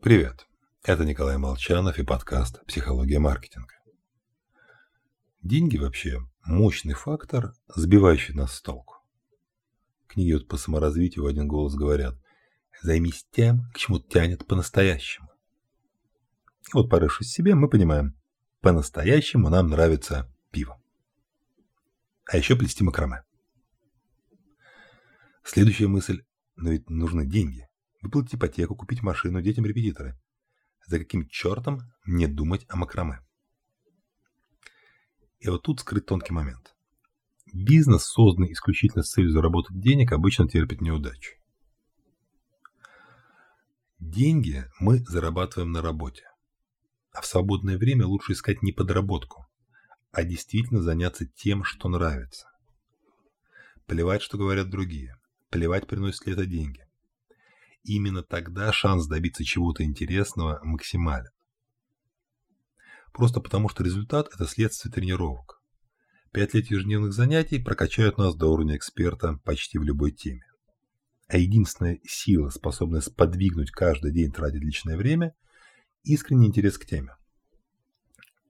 Привет, это Николай Молчанов и подкаст «Психология маркетинга». Деньги вообще мощный фактор, сбивающий нас с толку. Книги по саморазвитию в один голос говорят: «Займись тем, к чему тянет по-настоящему». И вот, порывшись в себе, мы понимаем, по-настоящему нам нравится пиво. А еще плести макраме. Следующая мысль: но ведь нужны деньги. Выплатить ипотеку, купить машину, детям репетиторы. За каким чертом не думать о макраме? И вот тут скрыт тонкий момент. Бизнес, созданный исключительно с целью заработать денег, обычно терпит неудачу. Деньги мы зарабатываем на работе. А в свободное время лучше искать не подработку, а действительно заняться тем, что нравится. Плевать, что говорят другие. Плевать, приносит ли это деньги. Именно тогда шанс добиться чего-то интересного максимален. Просто потому, что результат – это следствие тренировок. 5 лет ежедневных занятий прокачают нас до уровня эксперта почти в любой теме. А единственная сила, способная сподвигнуть каждый день тратить личное время – искренний интерес к теме.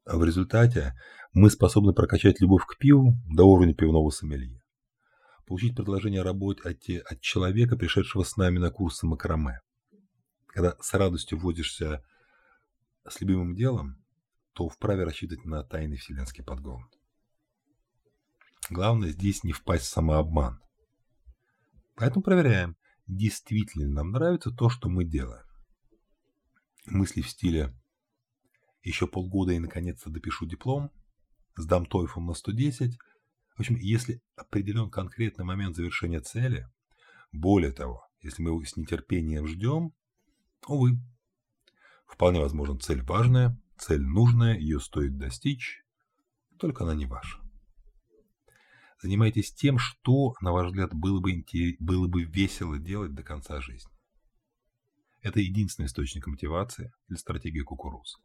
А в результате мы способны прокачать любовь к пиву до уровня пивного сомелье. Получить предложение о работе от человека, пришедшего с нами на курсы макраме. Когда с радостью вводишься с любимым делом, то вправе рассчитывать на тайный вселенский подгон. Главное здесь не впасть в самообман. Поэтому проверяем, действительно ли нам нравится то, что мы делаем. Мысли в стиле «еще полгода и наконец-то допишу диплом», «сдам TOEFL на 110», В общем, если определен конкретный момент завершения цели, более того, если мы его с нетерпением ждем, увы, вполне возможно, цель важная, цель нужная, ее стоит достичь, только она не ваша. Занимайтесь тем, что, на ваш взгляд, было бы весело делать до конца жизни. Это единственный источник мотивации для стратегии кукурузы,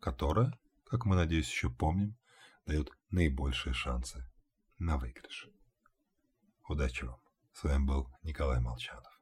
которая, как мы, надеюсь, еще помним, дает наибольшие шансы на выигрыш. Удачи вам. С вами был Николай Молчанов.